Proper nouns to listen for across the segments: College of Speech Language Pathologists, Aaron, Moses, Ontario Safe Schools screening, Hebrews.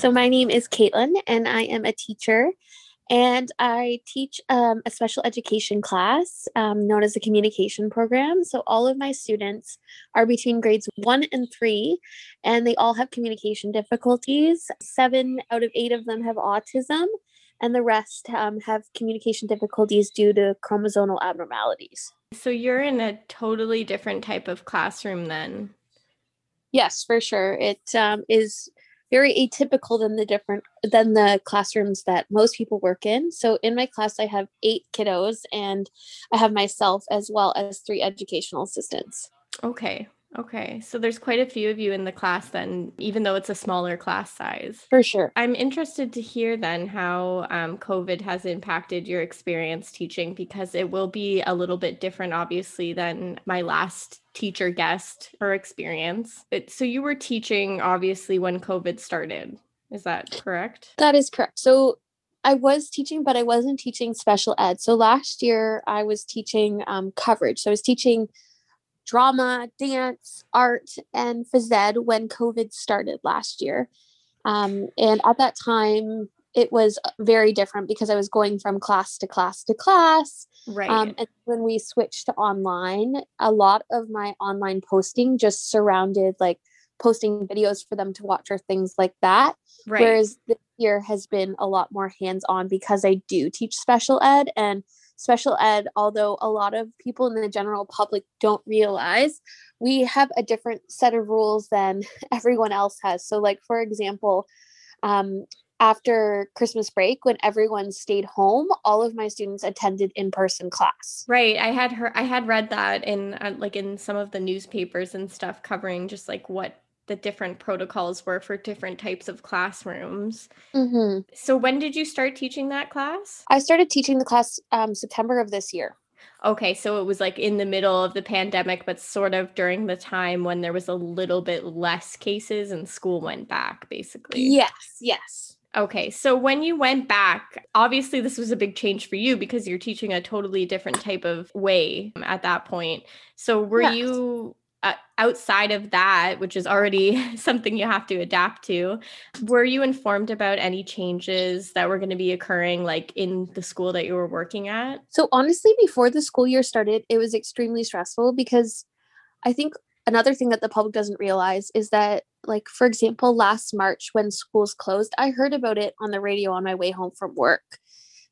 So my name is Caitlin, and I am a teacher, and I teach a special education class known as the communication program. So all of my students are between grades 1 and 3, and they all have communication difficulties. 7 out of 8 of them have autism, and the rest have communication difficulties due to chromosomal abnormalities. So you're in a totally different type of classroom then. Yes, for sure. It is very atypical than the classrooms that most people work in. So in my class, I have 8 kiddos, and I have myself as well as 3 educational assistants. Okay. So there's quite a few of you in the class then, even though it's a smaller class size. For sure. I'm interested to hear then how COVID has impacted your experience teaching, because it will be a little bit different, obviously, than my last teacher guest, her experience. So you were teaching, obviously, when COVID started. Is that correct? That is correct. So I was teaching, but I wasn't teaching special ed. So last year I was teaching coverage. So I was teaching drama, dance, art, and phys ed when COVID started last year. And at that time, it was very different because I was going from class to class to class. Right. And when we switched to online, a lot of my online posting just surrounded like posting videos for them to watch or things like that. Right. Whereas this year has been a lot more hands-on because I do teach special ed, and special ed, although a lot of people in the general public don't realize, we have a different set of rules than everyone else has. So like, for example, after Christmas break, when everyone stayed home, all of my students attended in-person class. Right. I had read that in some of the newspapers and stuff covering just like what the different protocols were for different types of classrooms. Mm-hmm. So when did you start teaching that class? I started teaching the class September of this year. Okay, so it was like in the middle of the pandemic, but sort of during the time when there was a little bit less cases and school went back, basically. Yes. Okay, so when you went back, obviously this was a big change for you because you're teaching a totally different type of way at that point. So were you... outside of that, which is already something you have to adapt to, were you informed about any changes that were going to be occurring like in the school that you were working at? So honestly, before the school year started, it was extremely stressful because I think another thing that the public doesn't realize is that, like, for example, last March when schools closed, I heard about it on the radio on my way home from work.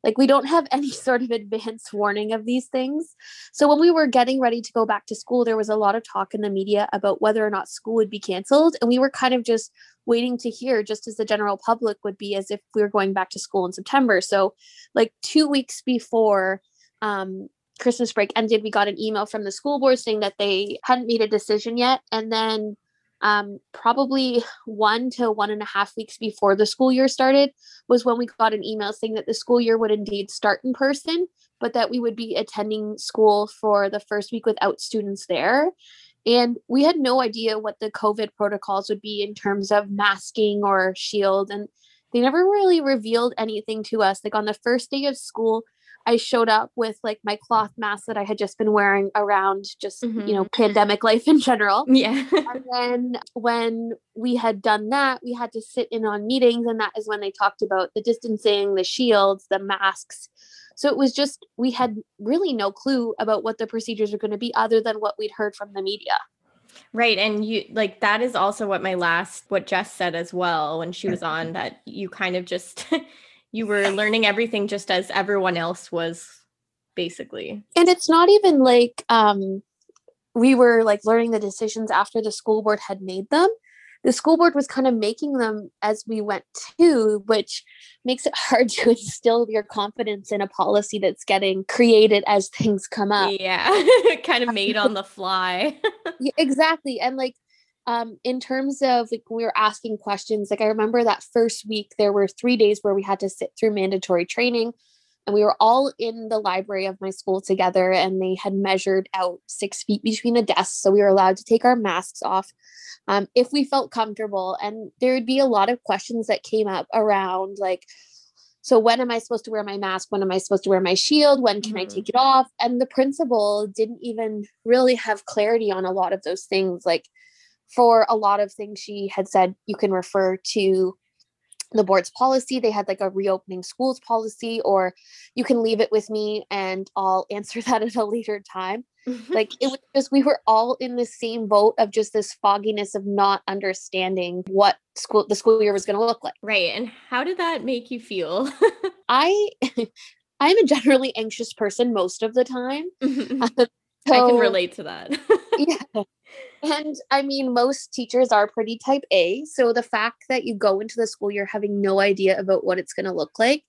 Like, we don't have any sort of advance warning of these things. So when we were getting ready to go back to school, there was a lot of talk in the media about whether or not school would be canceled. And we were kind of just waiting to hear, just as the general public would be, as if we were going back to school in September. So like 2 weeks before Christmas break ended, we got an email from the school board saying that they hadn't made a decision yet. And then probably 1 to 1.5 weeks before the school year started was when we got an email saying that the school year would indeed start in person, but that we would be attending school for the first week without students there. And we had no idea what the COVID protocols would be in terms of masking or shield. And they never really revealed anything to us. Like on the first day of school, I showed up with like my cloth mask that I had just been wearing around just, you know, pandemic life in general. Yeah. And then when we had done that, we had to sit in on meetings. And that is when they talked about the distancing, the shields, the masks. So it was just, we had really no clue about what the procedures were going to be other than what we'd heard from the media. Right. And you like, that is also what what Jess said as well, when she was on, that you kind of just... You were learning everything just as everyone else was, basically. And it's not even like we were like learning the decisions after the school board had made them. The school board was kind of making them as we went too, which makes it hard to instill your confidence in a policy that's getting created as things come up. Yeah, kind of made on the fly. Yeah, exactly. And like, in terms of like, we were asking questions, like I remember that first week, there were 3 days where we had to sit through mandatory training, and we were all in the library of my school together, and they had measured out 6 feet between the desks. So we were allowed to take our masks off if we felt comfortable. And there would be a lot of questions that came up around like, so when am I supposed to wear my mask? When am I supposed to wear my shield? When can I take it off? And the principal didn't even really have clarity on a lot of those things. Like, for a lot of things, she had said you can refer to the board's policy. They had like a reopening schools policy, or you can leave it with me and I'll answer that at a later time. Like, it was just, we were all in the same boat of just this fogginess of not understanding what the school year was going to look like. Right. And how did that make you feel? I'm a generally anxious person most of the time. Mm-hmm. So, I can relate to that. Yeah. And I mean, most teachers are pretty type A. So the fact that you go into the school year having no idea about what it's going to look like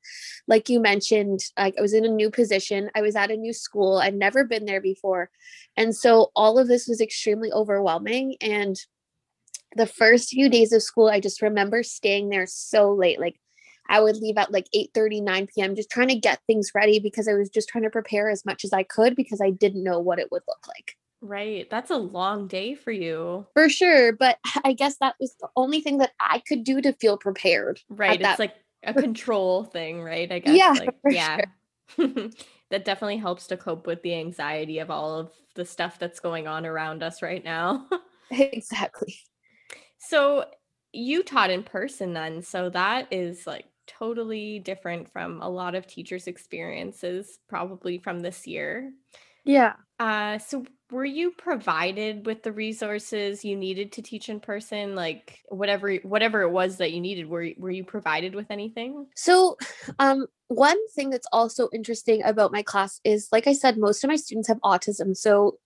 you mentioned, like I was in a new position. I was at a new school. I'd never been there before. And so all of this was extremely overwhelming. And the first few days of school, I just remember staying there so late. Like I would leave at like 8:30, 9 p.m. just trying to get things ready because I was just trying to prepare as much as I could because I didn't know what it would look like. Right. That's a long day for you. For sure. But I guess that was the only thing that I could do to feel prepared. Right. It's like a control thing, right? I guess. Yeah. Like, yeah. Sure. That definitely helps to cope with the anxiety of all of the stuff that's going on around us right now. Exactly. So you taught in person then. So that is like totally different from a lot of teachers' experiences, probably from this year. Yeah. So were you provided with the resources you needed to teach in person? Like whatever it was that you needed, were you provided with anything? So, one thing that's also interesting about my class is, like I said, most of my students have autism. So,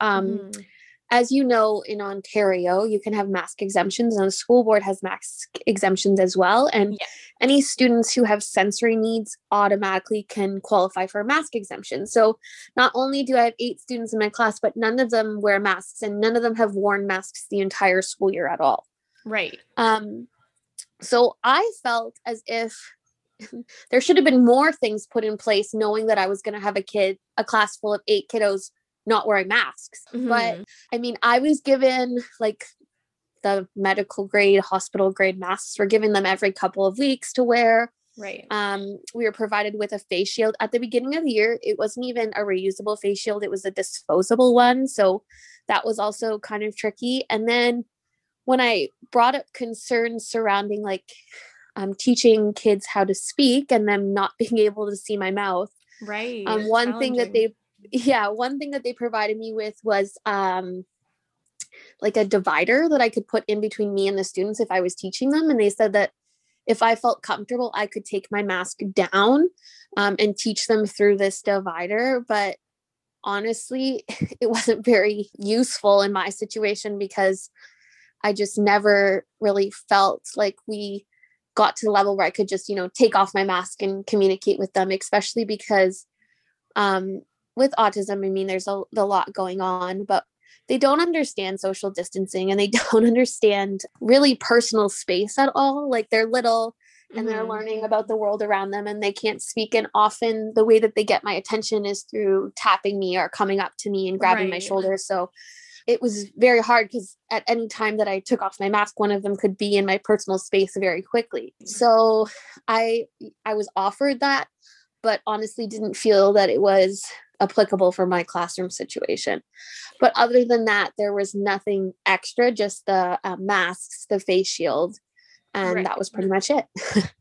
as you know, in Ontario, you can have mask exemptions and the school board has mask exemptions as well. And any students who have sensory needs automatically can qualify for a mask exemption. So not only do I have 8 students in my class, but none of them wear masks and none of them have worn masks the entire school year at all. Right. So I felt as if there should have been more things put in place, knowing that I was going to have a class full of 8 kiddos not wearing masks. Mm-hmm. But I mean, I was given like the medical grade, hospital grade masks. We're giving them every couple of weeks to wear. Right. We were provided with a face shield at the beginning of the year. It wasn't even a reusable face shield. It was a disposable one. So that was also kind of tricky. And then when I brought up concerns surrounding like teaching kids how to speak and them not being able to see my mouth. Right. One thing that they provided me with was like a divider that I could put in between me and the students if I was teaching them. And they said that if I felt comfortable, I could take my mask down and teach them through this divider. But honestly, it wasn't very useful in my situation because I just never really felt like we got to the level where I could just, take off my mask and communicate with them, especially because with autism, I mean, there's a lot going on, but they don't understand social distancing and they don't understand really personal space at all. Like they're little and they're learning about the world around them and they can't speak. And often the way that they get my attention is through tapping me or coming up to me and grabbing my shoulder. So it was very hard because at any time that I took off my mask, one of them could be in my personal space very quickly. So I was offered that, but honestly didn't feel that it was applicable for my classroom situation. But other than that, there was nothing extra, just the masks, the face shield, and that was pretty much it.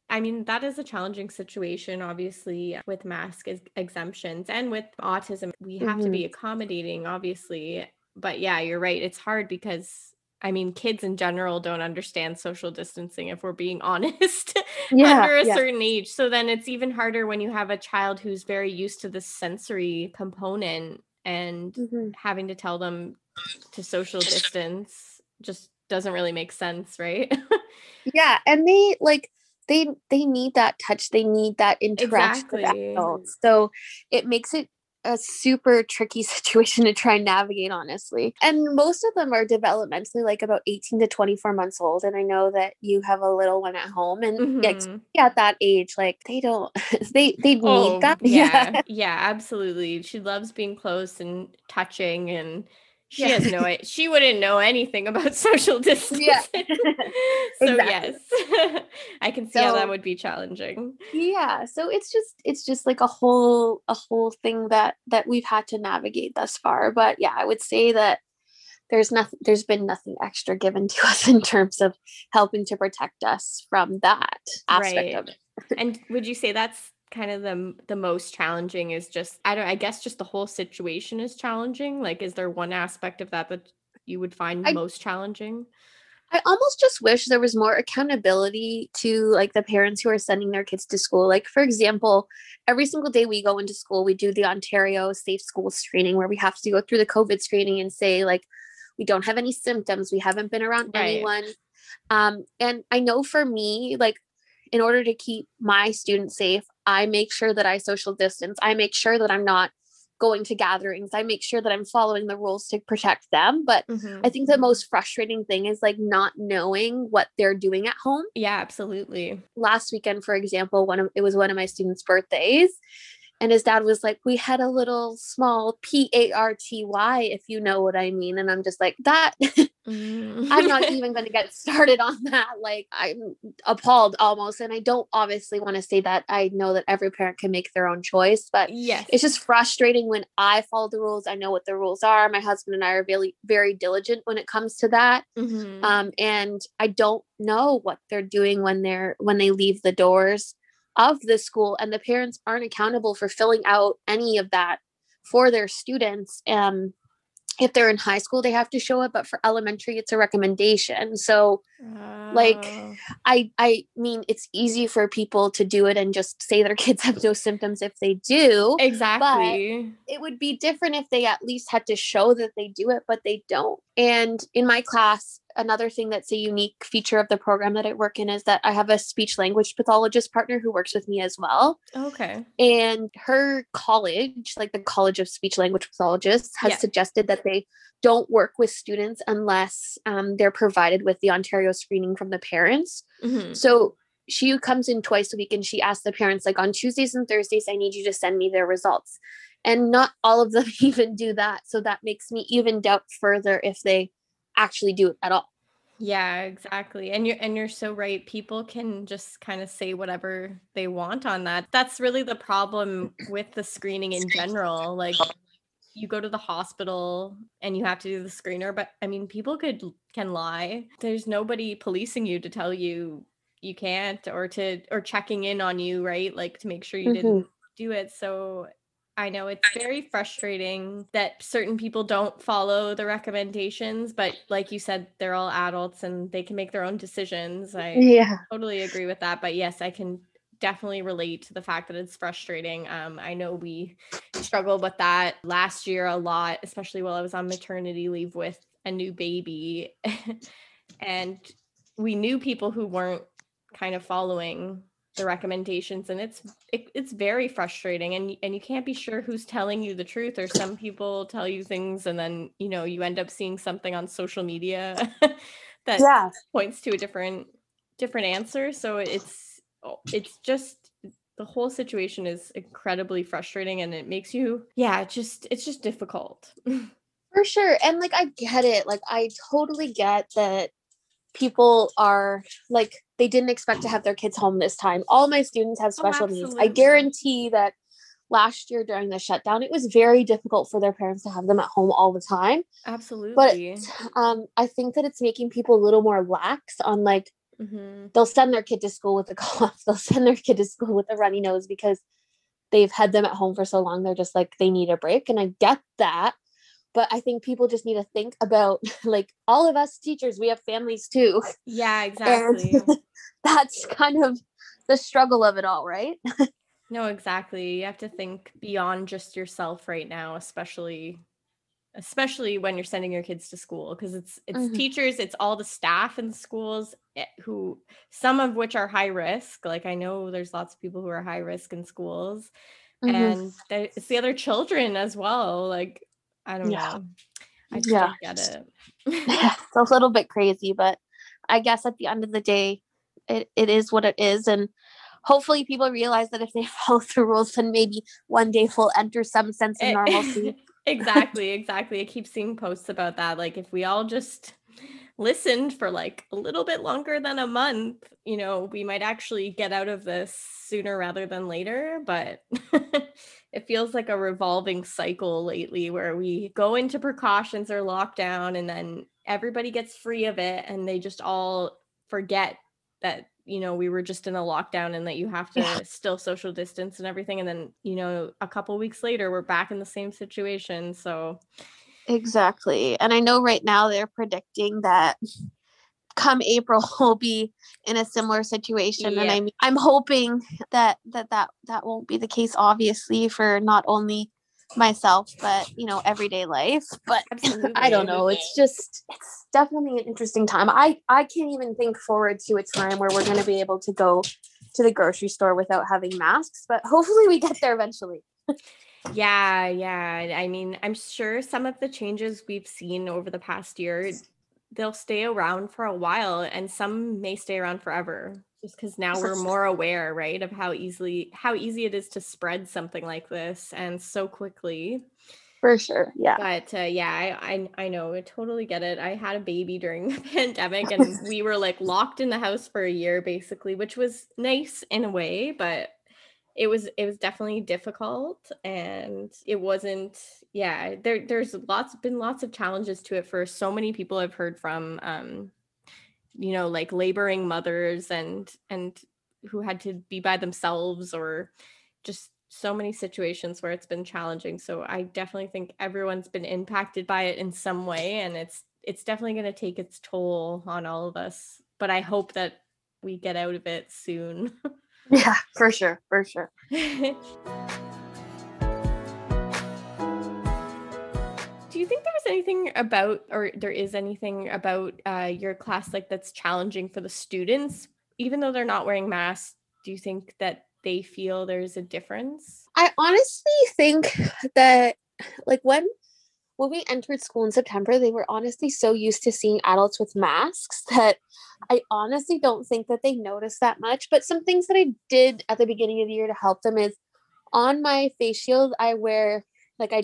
I mean, that is a challenging situation, obviously, with mask exemptions and with autism. We have to be accommodating, obviously. But yeah, you're right. It's hard because, I mean, kids in general don't understand social distancing, if we're being honest, under a certain age. So then it's even harder when you have a child who's very used to the sensory component and having to tell them to social distance just doesn't really make sense, right? Yeah. And they need that touch. They need that interaction with adults. So it makes it a super tricky situation to try and navigate, honestly. And most of them are developmentally like about 18 to 24 months old. And I know that you have a little one at home and at that age, like they don't, they need that. Yeah, absolutely. She loves being close and touching and she has no idea. She wouldn't know anything about social distancing. Yeah. So yes, I can see how that would be challenging. Yeah. So it's just like a whole thing that we've had to navigate thus far. But yeah, I would say that there's been nothing extra given to us in terms of helping to protect us from that aspect of it. And would you say that's kind of the most challenging is just, I guess the whole situation is challenging? Like, is there one aspect of that that you would find most challenging? I almost just wish there was more accountability to like the parents who are sending their kids to school. Like, for example, every single day we go into school, we do the Ontario Safe Schools screening, where we have to go through the COVID screening and say, like, we don't have any symptoms. We haven't been around anyone. And I know for me, like, in order to keep my students safe, I make sure that I social distance. I make sure that I'm not going to gatherings. I make sure that I'm following the rules to protect them. But I think the most frustrating thing is like not knowing what they're doing at home. Yeah, absolutely. Last weekend, for example, it was one of my students' birthdays, and his dad was like, we had a little small party, if you know what I mean. And I'm just like, that, I'm not even going to get started on that. Like, I'm appalled almost. And I don't obviously want to say that. I know that every parent can make their own choice, but it's just frustrating when I follow the rules. I know what the rules are. My husband and I are very, very diligent when it comes to that. And I don't know what they're doing when they leave the doors of the school, and the parents aren't accountable for filling out any of that for their students. If they're in high school, they have to show it, but for elementary, it's a recommendation. So I mean, it's easy for people to do it and just say their kids have no symptoms if they do. Exactly. But it would be different if they at least had to show that they do it, but they don't. And in my class, another thing that's a unique feature of the program that I work in is that I have a speech language pathologist partner who works with me as well. Okay. And her college, like the College of Speech Language Pathologists, has suggested that they don't work with students unless they're provided with the Ontario screening from the parents. So she comes in twice a week and she asks the parents, like, on Tuesdays and Thursdays, I need you to send me their results. And not all of them even do that. So that makes me even doubt further if they actually do it at all. Yeah, exactly. And you're so right. People can just kind of say whatever they want on that. That's really the problem with the screening in general. Like, you go to the hospital and you have to do the screener, but I mean, people can lie. There's nobody policing you to tell you you can't, or checking in on you, right? Like, to make sure you didn't do it. So I know it's very frustrating that certain people don't follow the recommendations, but like you said, they're all adults and they can make their own decisions. I totally agree with that. But yes, I can definitely relate to the fact that it's frustrating. I know we struggled with that last year a lot, especially while I was on maternity leave with a new baby. And we knew people who weren't kind of following the recommendations, and it's very frustrating, and you can't be sure who's telling you the truth, or some people tell you things and then, you know, you end up seeing something on social media that points to a different answer. So it's just, the whole situation is incredibly frustrating, and it makes you, it's just difficult. For sure. And like, I get it. Like, I totally get that people are like, they didn't expect to have their kids home this time. All my students have special needs. I guarantee that last year during the shutdown, it was very difficult for their parents to have them at home all the time. Absolutely. But I think that it's making people a little more lax on, like, they'll send their kid to school with a cough. They'll send their kid to school with a runny nose because they've had them at home for so long. They're just like, they need a break. And I get that. But I think people just need to think about, like, all of us teachers, we have families too. Yeah, exactly. And that's kind of the struggle of it all, right? No, exactly. You have to think beyond just yourself right now, especially when you're sending your kids to school, because it's teachers, it's all the staff in schools, who, some of which are high risk. Like, I know there's lots of people who are high risk in schools, and it's the other children as well. Like, I don't know. I just don't get it. It's a little bit crazy, but I guess at the end of the day, it is what it is. And hopefully people realize that if they follow the rules, then maybe one day we'll enter some sense of normalcy. Exactly. I keep seeing posts about that. Like, if we all just listened for like a little bit longer than a month, you know, we might actually get out of this sooner rather than later, but it feels like a revolving cycle lately where we go into precautions or lockdown and then everybody gets free of it and they just all forget that, you know, we were just in a lockdown and that you have to still social distance and everything. And then, you know, a couple weeks later, we're back in the same situation. So exactly. And I know right now they're predicting that come April we'll be in a similar situation. Yeah. And I'm hoping that won't be the case, obviously, for not only myself, but, you know, everyday life. But absolutely. I don't know. It's definitely an interesting time. I can't even think forward to a time where we're going to be able to go to the grocery store without having masks, but hopefully we get there eventually. Yeah. I mean, I'm sure some of the changes we've seen over the past year, they'll stay around for a while and some may stay around forever just because now we're more aware, right, of how easy it is to spread something like this and so quickly. For sure. Yeah. But I know. I totally get it. I had a baby during the pandemic and we were like locked in the house for a year basically, which was nice in a way, but it was definitely difficult and it wasn't, there's been lots of challenges to it for so many people I've heard from, you know, like laboring mothers and who had to be by themselves or just so many situations where it's been challenging. So I definitely think everyone's been impacted by it in some way and it's definitely going to take its toll on all of us, but I hope that we get out of it soon. Yeah, for sure. Do you think there is anything about your class like that's challenging for the students, even though they're not wearing masks? Do you think that they feel there's a difference? I honestly think that like when we entered school in September, they were honestly so used to seeing adults with masks that I honestly don't think that they noticed that much. But some things that I did at the beginning of the year to help them is on my face shield, I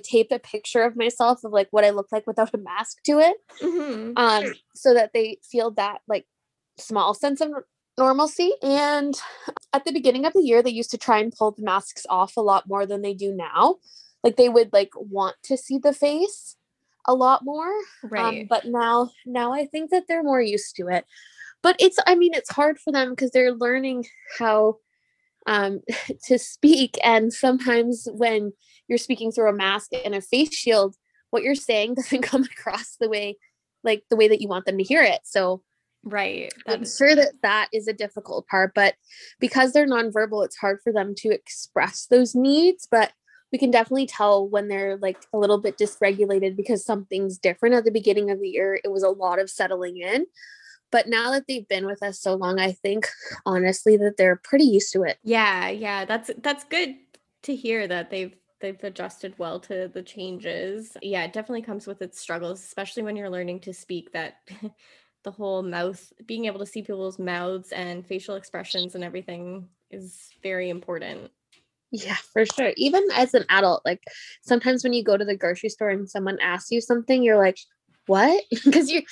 tape a picture of myself of like what I look like without a mask to it. Mm-hmm. So that they feel that like small sense of normalcy. And at the beginning of the year, they used to try and pull the masks off a lot more than they do now. Like they would like want to see the face a lot more. Right. But now I think that they're more used to it, but it's hard for them because they're learning how to speak. And sometimes when you're speaking through a mask and a face shield, what you're saying doesn't come across the way that you want them to hear it. So right. I'm sure that is a difficult part, but because they're nonverbal, it's hard for them to express those needs, but we can definitely tell when they're like a little bit dysregulated because something's different. At the beginning of the year, it was a lot of settling in, but now that they've been with us so long, I think honestly that they're pretty used to it. Yeah. That's good to hear that they've adjusted well to the changes. Yeah. It definitely comes with its struggles, especially when you're learning to speak that the whole mouth, being able to see people's mouths and facial expressions and everything is very important. Yeah, for sure. Even as an adult, like sometimes when you go to the grocery store and someone asks you something, you're like, what? Because you're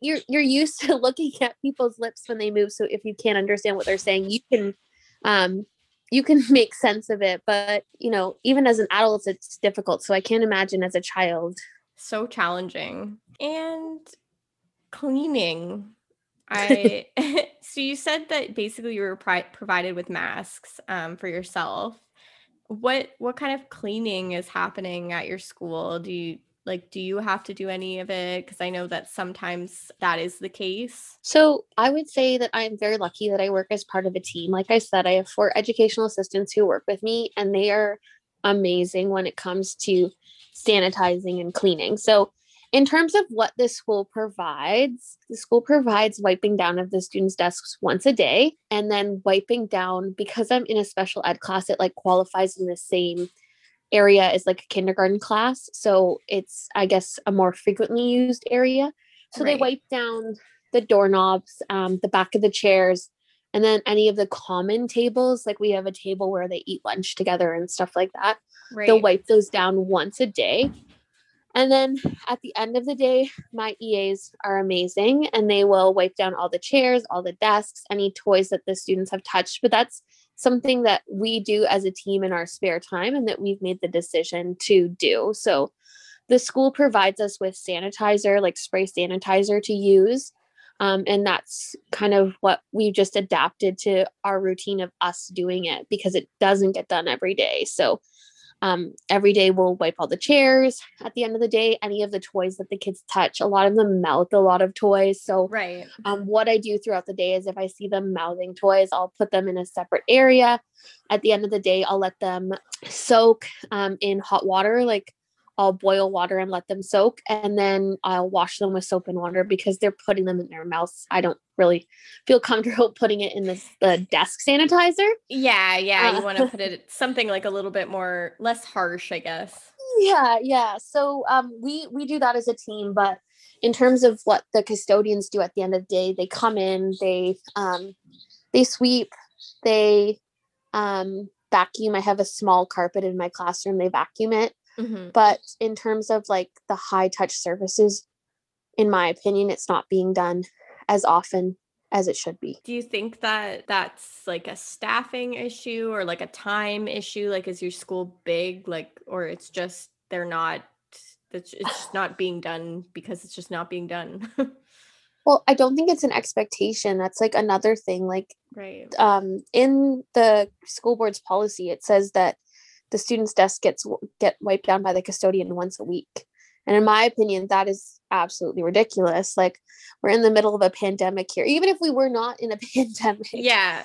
used to looking at people's lips when they move. So if you can't understand what they're saying, you can make sense of it. But, you know, even as an adult, it's difficult. So I can't imagine as a child. So challenging. And cleaning. So you said that basically you were provided with masks for yourself. What kind of cleaning is happening at your school? Do you have to do any of it? Because I know that sometimes that is the case. So I would say that I'm very lucky that I work as part of a team. Like I said, I have 4 educational assistants who work with me, and they are amazing when it comes to sanitizing and cleaning. So in terms of what the school provides wiping down of the students' desks once a day, and then wiping down, because I'm in a special ed class, it like qualifies in the same area as like a kindergarten class. So it's, I guess, a more frequently used area. So right. They wipe down the doorknobs, the back of the chairs, and then any of the common tables. Like we have a table where they eat lunch together and stuff like that. Right. They'll wipe those down once a day. And then at the end of the day, my EAs are amazing and they will wipe down all the chairs, all the desks, any toys that the students have touched. But that's something that we do as a team in our spare time and that we've made the decision to do. So the school provides us with sanitizer, like spray sanitizer to use. And that's kind of what we've just adapted to our routine of us doing it, because it doesn't get done every day. So every day we'll wipe all the chairs. At the end of the day, any of the toys that the kids touch, a lot of them mouth a lot of toys. So right. What I do throughout the day is if I see them mouthing toys, I'll put them in a separate area. At the end of the day, I'll let them soak in hot water. Like I'll boil water and let them soak, and then I'll wash them with soap and water because they're putting them in their mouths. I don't really feel comfortable putting it in the desk sanitizer. Yeah. You want to put it something like a little bit more, less harsh, I guess. Yeah. So we do that as a team, but in terms of what the custodians do at the end of the day, they come in, they sweep, they vacuum. I have a small carpet in my classroom. They vacuum it. Mm-hmm. But in terms of like the high touch services, in my opinion, it's not being done as often as it should be. Do you think that that's like a staffing issue or like a time issue? Like, is your school big? Like, or it's just, it's not being done because it's just not being done. Well, I don't think it's an expectation. That's like another thing. Like, right. In the school board's policy, it says that the student's desk get wiped down by the custodian once a week. And in my opinion, that is absolutely ridiculous. Like, we're in the middle of a pandemic here. Even if we were not in a pandemic, yeah,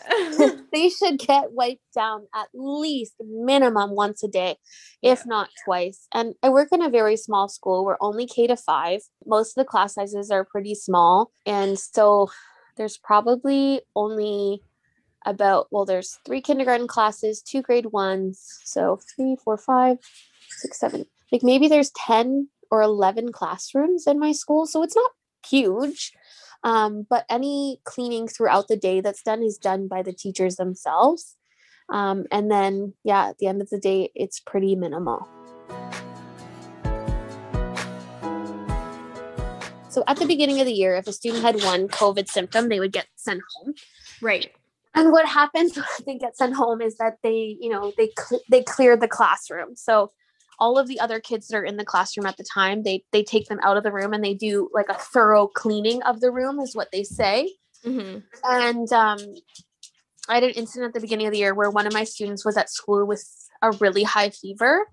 they should get wiped down at least minimum once a day, if not twice. And I work in a very small school. We're only K-5. Most of the class sizes are pretty small. And so there's probably only there's 3 kindergarten classes, 2 grade ones. So 3, 4, 5, 6, 7, like maybe there's 10 or 11 classrooms in my school. So it's not huge. But any cleaning throughout the day that's done is done by the teachers themselves. And then, at the end of the day, it's pretty minimal. So at the beginning of the year, if a student had one COVID symptom, they would get sent home. Right. And what happens when they get sent home is that they clear the classroom. So all of the other kids that are in the classroom at the time, they take them out of the room and they do like a thorough cleaning of the room is what they say. Mm-hmm. And I had an incident at the beginning of the year where one of my students was at school with a really high fever.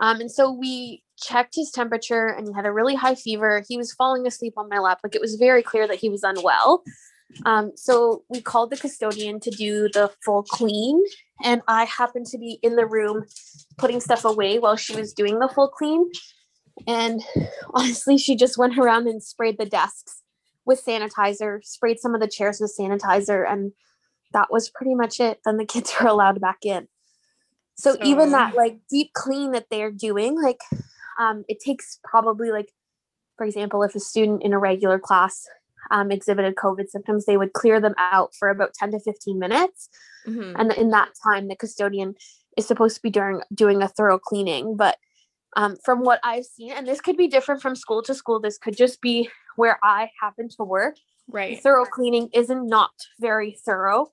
And so we checked his temperature and he had a really high fever. He was falling asleep on my lap. Like, it was very clear that he was unwell. So we called the custodian to do the full clean, and I happened to be in the room putting stuff away while she was doing the full clean. And honestly, she just went around and sprayed the desks with sanitizer, sprayed some of the chairs with sanitizer, and that was pretty much it. Then the kids were allowed back in. So even that like deep clean that they're doing, like, it takes probably like, for example, if a student in a regular class exhibited COVID symptoms, they would clear them out for about 10 to 15 minutes. Mm-hmm. And in that time, the custodian is supposed to be doing a thorough cleaning. But from what I've seen, and this could be different from school to school, this could just be where I happen to work. Right. Thorough cleaning isn't not very thorough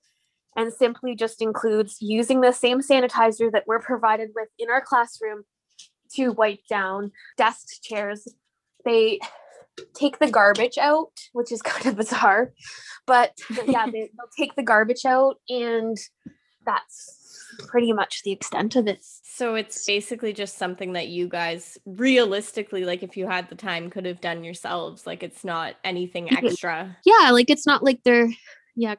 and simply just includes using the same sanitizer that we're provided with in our classroom to wipe down desks, chairs. They take the garbage out, which is kind of bizarre, but they'll take the garbage out, and that's pretty much the extent of it. So it's basically just something that you guys realistically, like if you had the time, could have done yourselves. Like, it's not anything extra. Yeah. Like, it's not like they're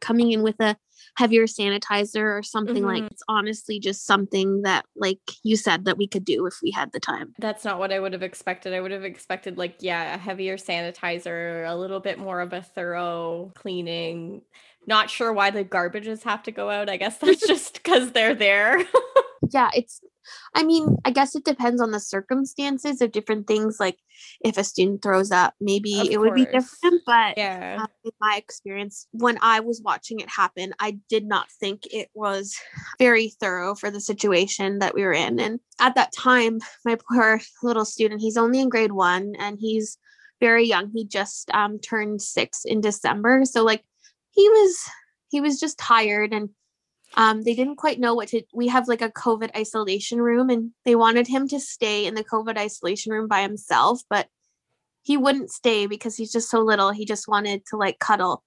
coming in with a heavier sanitizer or something. Mm-hmm. Like, it's honestly just something that, like you said, that we could do if we had the time. That's not what I would have expected. I would have expected a heavier sanitizer, a little bit more of a thorough cleaning. Not sure why the garbages have to go out. I guess that's just because they're there. I guess it depends on the circumstances of different things. Like, if a student throws up, maybe of it course. Would be different. But in my experience, when I was watching it happen, I did not think it was very thorough for the situation that we were in. And at that time, my poor little student, he's only in grade 1 and he's very young. He just turned 6 in December. So like he was just tired and They didn't quite know what to, we have like a COVID isolation room, and they wanted him to stay in the COVID isolation room by himself, but he wouldn't stay because he's just so little. He just wanted to like cuddle.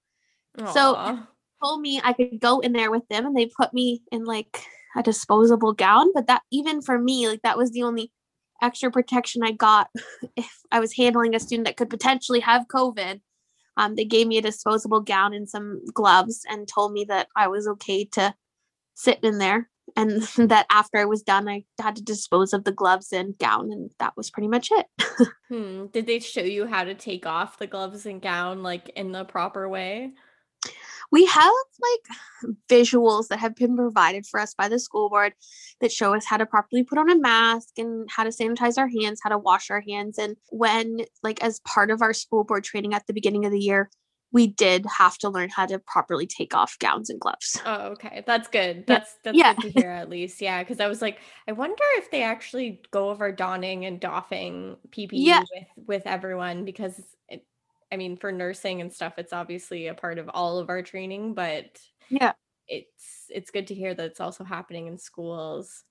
Aww. So they told me I could go in there with them, and they put me in like a disposable gown. But that, even for me, like that was the only extra protection I got if I was handling a student that could potentially have COVID. They gave me a disposable gown and some gloves and told me that I was okay to sit in there, and that after I was done, I had to dispose of the gloves and gown, and that was pretty much it. Did they show you how to take off the gloves and gown like in the proper way? We have like visuals that have been provided for us by the school board that show us how to properly put on a mask and how to sanitize our hands, how to wash our hands. And when, like, as part of our school board training at the beginning of the year, we did have to learn how to properly take off gowns and gloves. Oh, okay. That's good. That's yeah. Good to hear at least. Yeah. Cause I was like, I wonder if they actually go over donning and doffing PPE with everyone, because it, I mean, for nursing and stuff, it's obviously a part of all of our training, but yeah, it's good to hear that it's also happening in schools.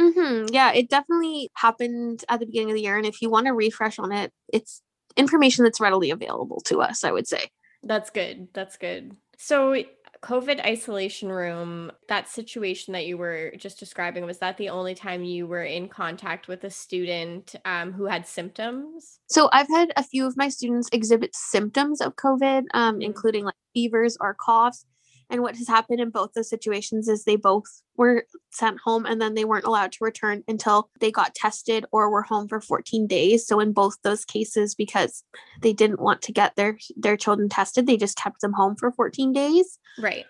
Mm-hmm. Yeah, it definitely happened at the beginning of the year. And if you want to refresh on it, it's information that's readily available to us, I would say. That's good. That's good. So COVID isolation room, that situation that you were just describing, was that the only time you were in contact with a student who had symptoms? So I've had a few of my students exhibit symptoms of COVID, including like fevers or coughs. And what has happened in both those situations is they both were sent home, and then they weren't allowed to return until they got tested or were home for 14 days. So in both those cases, because they didn't want to get their children tested, they just kept them home for 14 days. Right.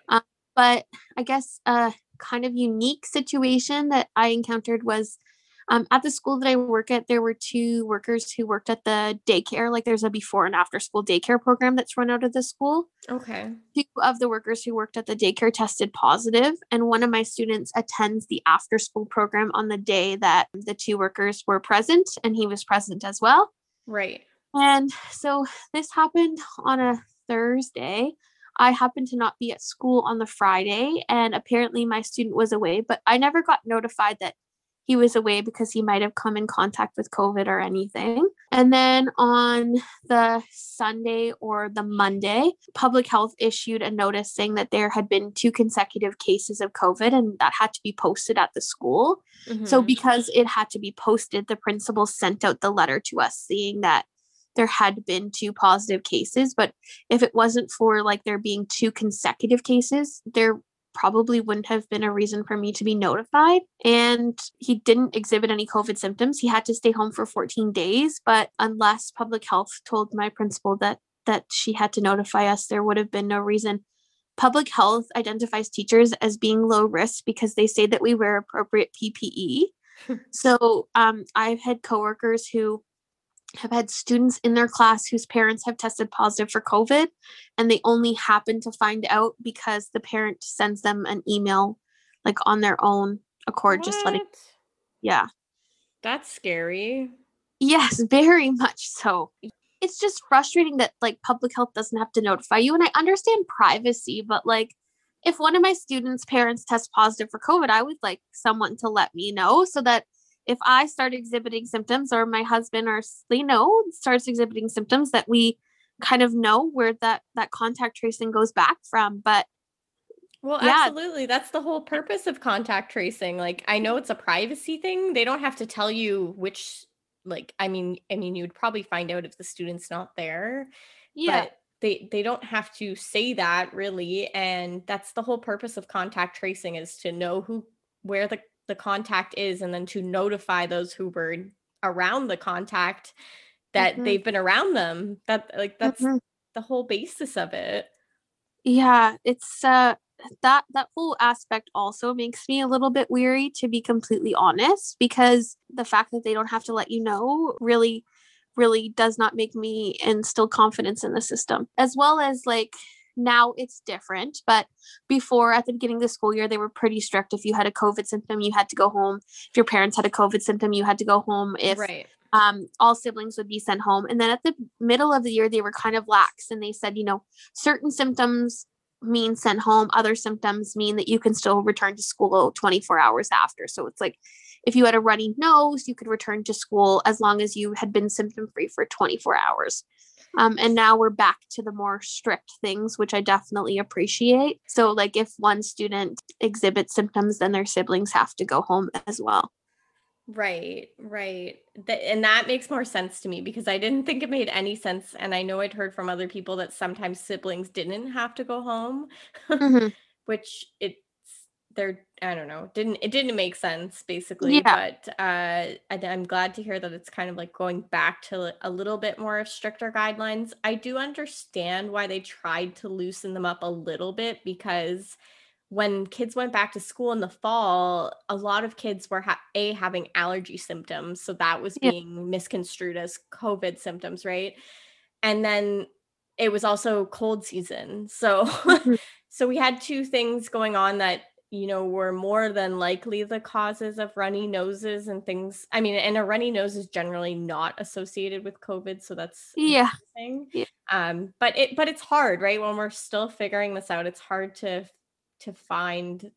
But I guess a kind of unique situation that I encountered was at the school that I work at, there were two workers who worked at the daycare. Like there's a before and after school daycare program that's run out of the school. Okay. Two of the workers who worked at the daycare tested positive, and one of my students attends the after school program on the day that the two workers were present, and he was present as well. Right. And so this happened on a Thursday. I happened to not be at school on the Friday, and apparently my student was away, but I never got notified that he was away because he might have come in contact with COVID or anything. And then on the Sunday or the Monday, public health issued a notice saying that there had been two consecutive cases of COVID, and that had to be posted at the school. Mm-hmm. So because it had to be posted, the principal sent out the letter to us saying that there had been two positive cases. But if it wasn't for like there being two consecutive cases, there probably wouldn't have been a reason for me to be notified. And he didn't exhibit any COVID symptoms. He had to stay home for 14 days, but unless public health told my principal that she had to notify us, there would have been no reason. Public health identifies teachers as being low risk because they say that we wear appropriate PPE. So I've had coworkers who have had students in their class whose parents have tested positive for COVID, and they only happen to find out because the parent sends them an email like on their own accord. What? Just letting. Yeah. That's scary. Yes, very much so. It's just frustrating that like public health doesn't have to notify you. And I understand privacy, but like if one of my students' parents test positive for COVID, I would like someone to let me know so that if I start exhibiting symptoms, or my husband or Lino starts exhibiting symptoms, that we kind of know where that contact tracing goes back from. But well, yeah. Absolutely. That's the whole purpose of contact tracing. Like, I know it's a privacy thing. They don't have to tell you which, like, I mean, you would probably find out if the student's not there. Yeah. But they don't have to say that really. And that's the whole purpose of contact tracing, is to know where the contact is, and then to notify those who were around the contact that mm-hmm. they've been around them. That's mm-hmm. the whole basis of it. Yeah, it's that whole aspect also makes me a little bit weary, to be completely honest, because the fact that they don't have to let you know really, really does not make me instill confidence in the system. As well as like, now it's different, but before, at the beginning of the school year, they were pretty strict. If you had a COVID symptom, you had to go home. If your parents had a COVID symptom, you had to go home. If right. All siblings would be sent home. And then at the middle of the year, they were kind of lax, and they said, you know, certain symptoms mean sent home. Other symptoms mean that you can still return to school 24 hours after. So it's like, if you had a runny nose, you could return to school as long as you had been symptom free for 24 hours. And now we're back to the more strict things, which I definitely appreciate. So like if one student exhibits symptoms, then their siblings have to go home as well. Right, right. And that makes more sense to me, because I didn't think it made any sense. And I know I'd heard from other people that sometimes siblings didn't have to go home, mm-hmm. which it didn't make sense basically, yeah. But I'm glad to hear that it's kind of like going back to a little bit more of stricter guidelines. I do understand why they tried to loosen them up a little bit, because when kids went back to school in the fall, a lot of kids were having allergy symptoms. So that was being misconstrued as COVID symptoms, right? And then it was also cold season. So, mm-hmm. So we had two things going on that, you know, were more than likely the causes of runny noses and things. I mean, and a runny nose is generally not associated with COVID. So that's interesting. Yeah. But it's hard, right? When we're still figuring this out, it's hard to find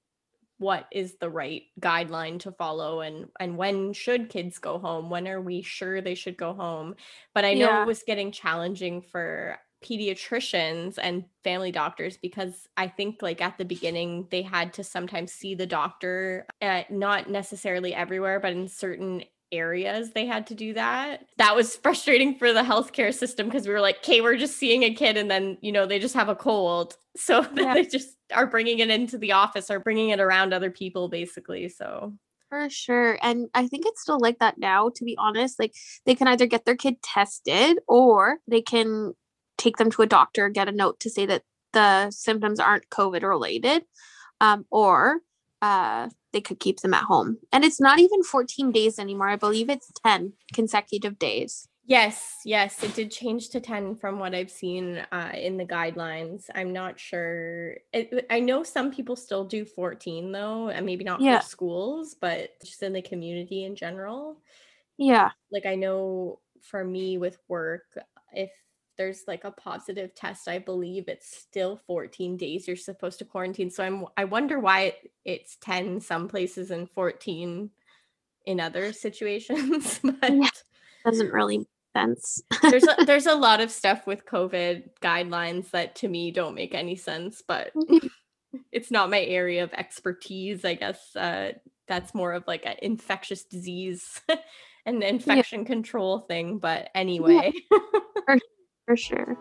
what is the right guideline to follow and when should kids go home? When are we sure they should go home? But I know it was getting challenging for pediatricians and family doctors, because I think like at the beginning they had to sometimes see the doctor, not necessarily everywhere, but in certain areas they had to do that. That was frustrating for the healthcare system, because we were like, okay, we're just seeing a kid and then, you know, they just have a cold. So they just are bringing it into the office or bringing it around other people basically. So for sure. And I think it's still like that now, to be honest. Like they can either get their kid tested or they can take them to a doctor, get a note to say that the symptoms aren't COVID related, or they could keep them at home. And it's not even 14 days anymore. I believe it's 10 consecutive days. Yes. It did change to 10 from what I've seen in the guidelines. I'm not sure. I know some people still do 14 though, and maybe not for schools, but just in the community in general. Yeah. Like I know for me with work, if there's like a positive test, I believe it's still 14 days you're supposed to quarantine. So I wonder why it's 10 some places and 14 in other situations. But doesn't really make sense. there's a lot of stuff with COVID guidelines that to me don't make any sense, but it's not my area of expertise. I guess that's more of like an infectious disease and infection control thing. But anyway. Yeah. For sure.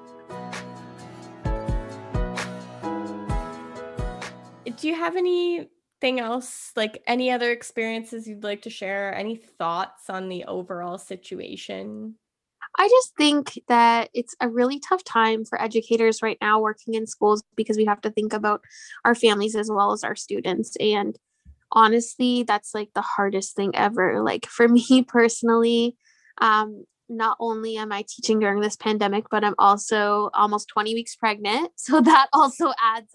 Do you have anything else, like any other experiences you'd like to share? Any thoughts on the overall situation? I just think that it's a really tough time for educators right now working in schools, because we have to think about our families as well as our students. And honestly, that's like the hardest thing ever. Like for me personally, not only am I teaching during this pandemic, but I'm also almost 20 weeks pregnant. So that also adds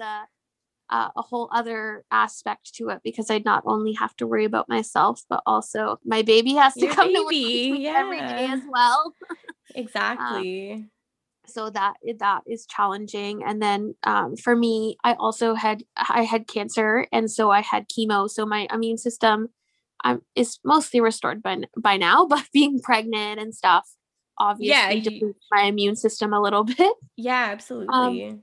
a whole other aspect to it, because I not only have to worry about myself, but also my baby has to come to work every day as well. Exactly. So that is challenging. And then for me, I also had cancer, and so I had chemo. So my immune system is mostly restored by now, but being pregnant and stuff obviously depletes my immune system a little bit. Yeah, absolutely.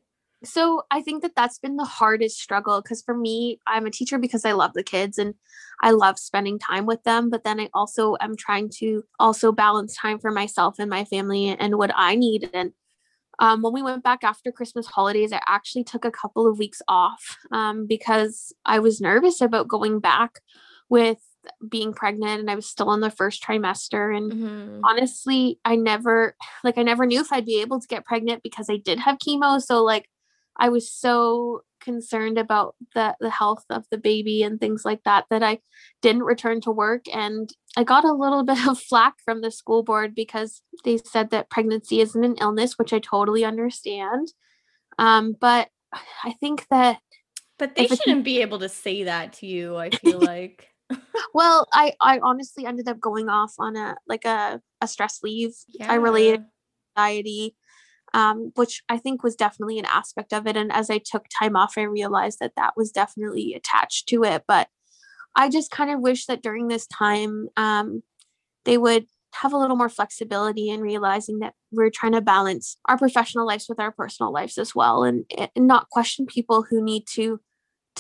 So I think that's been the hardest struggle, because for me, I'm a teacher because I love the kids and I love spending time with them. But then I also am trying to also balance time for myself and my family and what I need. And when we went back after Christmas holidays, I actually took a couple of weeks off because I was nervous about going back with being pregnant, and I was still in the first trimester. And honestly, I never knew if I'd be able to get pregnant, because I did have chemo. So like, I was so concerned about the health of the baby and things like that I didn't return to work. And I got a little bit of flack from the school board, because they said that pregnancy isn't an illness, which I totally understand. But I think that. But they shouldn't be able to say that to you, I feel like. Well, I honestly ended up going off on a stress leave. Yeah. I related to anxiety. which I think was definitely an aspect of it. And as I took time off, I realized that that was definitely attached to it. But I just kind of wish that during this time, they would have a little more flexibility in realizing that we're trying to balance our professional lives with our personal lives as well, and not question people who need to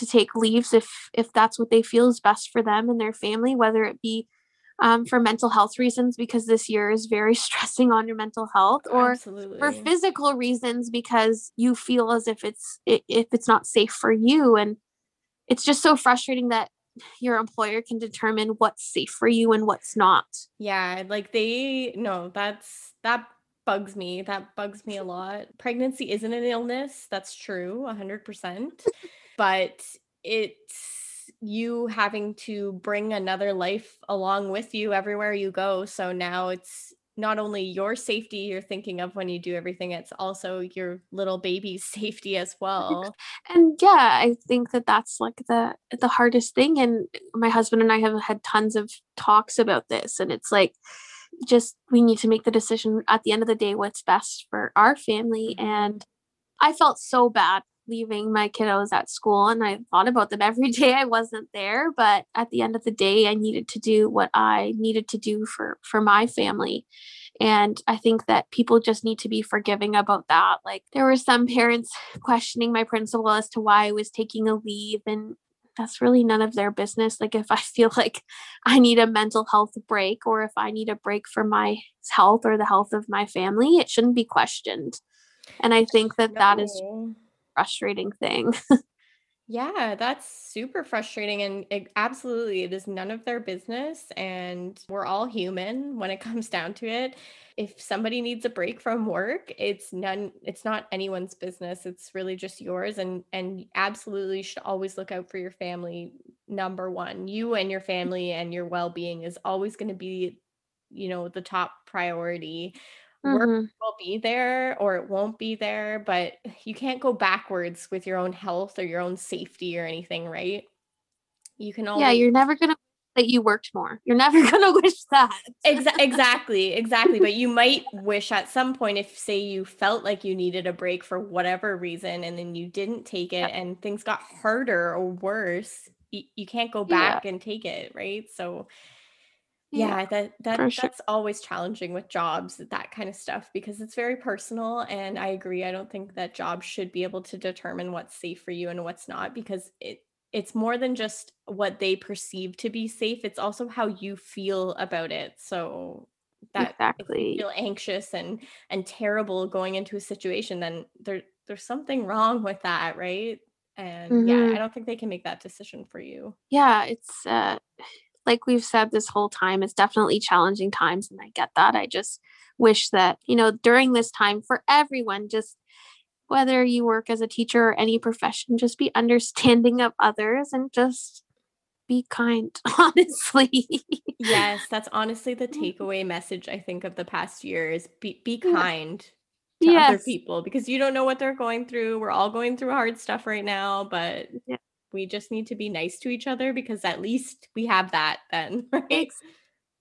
take leaves if that's what they feel is best for them and their family, whether it be for mental health reasons, because this year is very stressing on your mental health, or Absolutely. For physical reasons, because you feel as if it's not safe for you. And it's just so frustrating that your employer can determine what's safe for you and what's not. Yeah. That bugs me. That bugs me a lot. Pregnancy isn't an illness. That's true. 100%. But it's you having to bring another life along with you everywhere you go. So now it's not only your safety you're thinking of when you do everything, it's also your little baby's safety as well. And yeah, I think that that's like the hardest thing. And my husband and I have had tons of talks about this. And it's like, just, we need to make the decision at the end of the day, what's best for our family. And I felt so bad leaving my kiddos at school, and I thought about them every day I wasn't there. But at the end of the day, I needed to do what I needed to do for my family. And I think that people just need to be forgiving about that. Like, there were some parents questioning my principal as to why I was taking a leave, and that's really none of their business. Like, if I feel like I need a mental health break, or if I need a break for my health or the health of my family, it shouldn't be questioned. And I think that is frustrating thing. Yeah, that's super frustrating. And it is none of their business. And we're all human when it comes down to it. If somebody needs a break from work, it's not anyone's business. It's really just yours. And absolutely should always look out for your family. Number one, you and your family and your well-being is always going to be, the top priority. Mm-hmm. Work will be there or it won't be there, but you can't go backwards with your own health or your own safety or anything, right? You can always... Yeah, you're never going to wish that you worked more. You're never going to wish that. Exactly. But you might wish at some point, if say you felt like you needed a break for whatever reason, and then you didn't take it and things got harder or worse, you can't go back and take it, right? So... Yeah, sure. That's always challenging with jobs, that kind of stuff, because it's very personal. And I agree. I don't think that jobs should be able to determine what's safe for you and what's not, because it's more than just what they perceive to be safe. It's also how you feel about it. So that Exactly. If you feel anxious and terrible going into a situation, then there's something wrong with that, right? And I don't think they can make that decision for you. Yeah, it's... like we've said this whole time, it's definitely challenging times. And I get that. I just wish that, during this time for everyone, just whether you work as a teacher or any profession, just be understanding of others and just be kind, honestly. Yes, that's honestly the takeaway message, I think, of the past year is be kind to other people, because you don't know what they're going through. We're all going through hard stuff right now, but... Yeah. We just need to be nice to each other, because at least we have that then, right?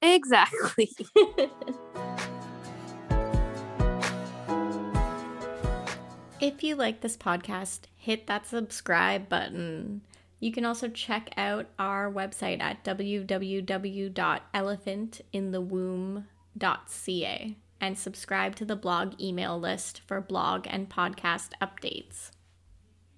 Exactly. If you like this podcast, hit that subscribe button. You can also check out our website at www.elephantinthewomb.ca and subscribe to the blog email list for blog and podcast updates.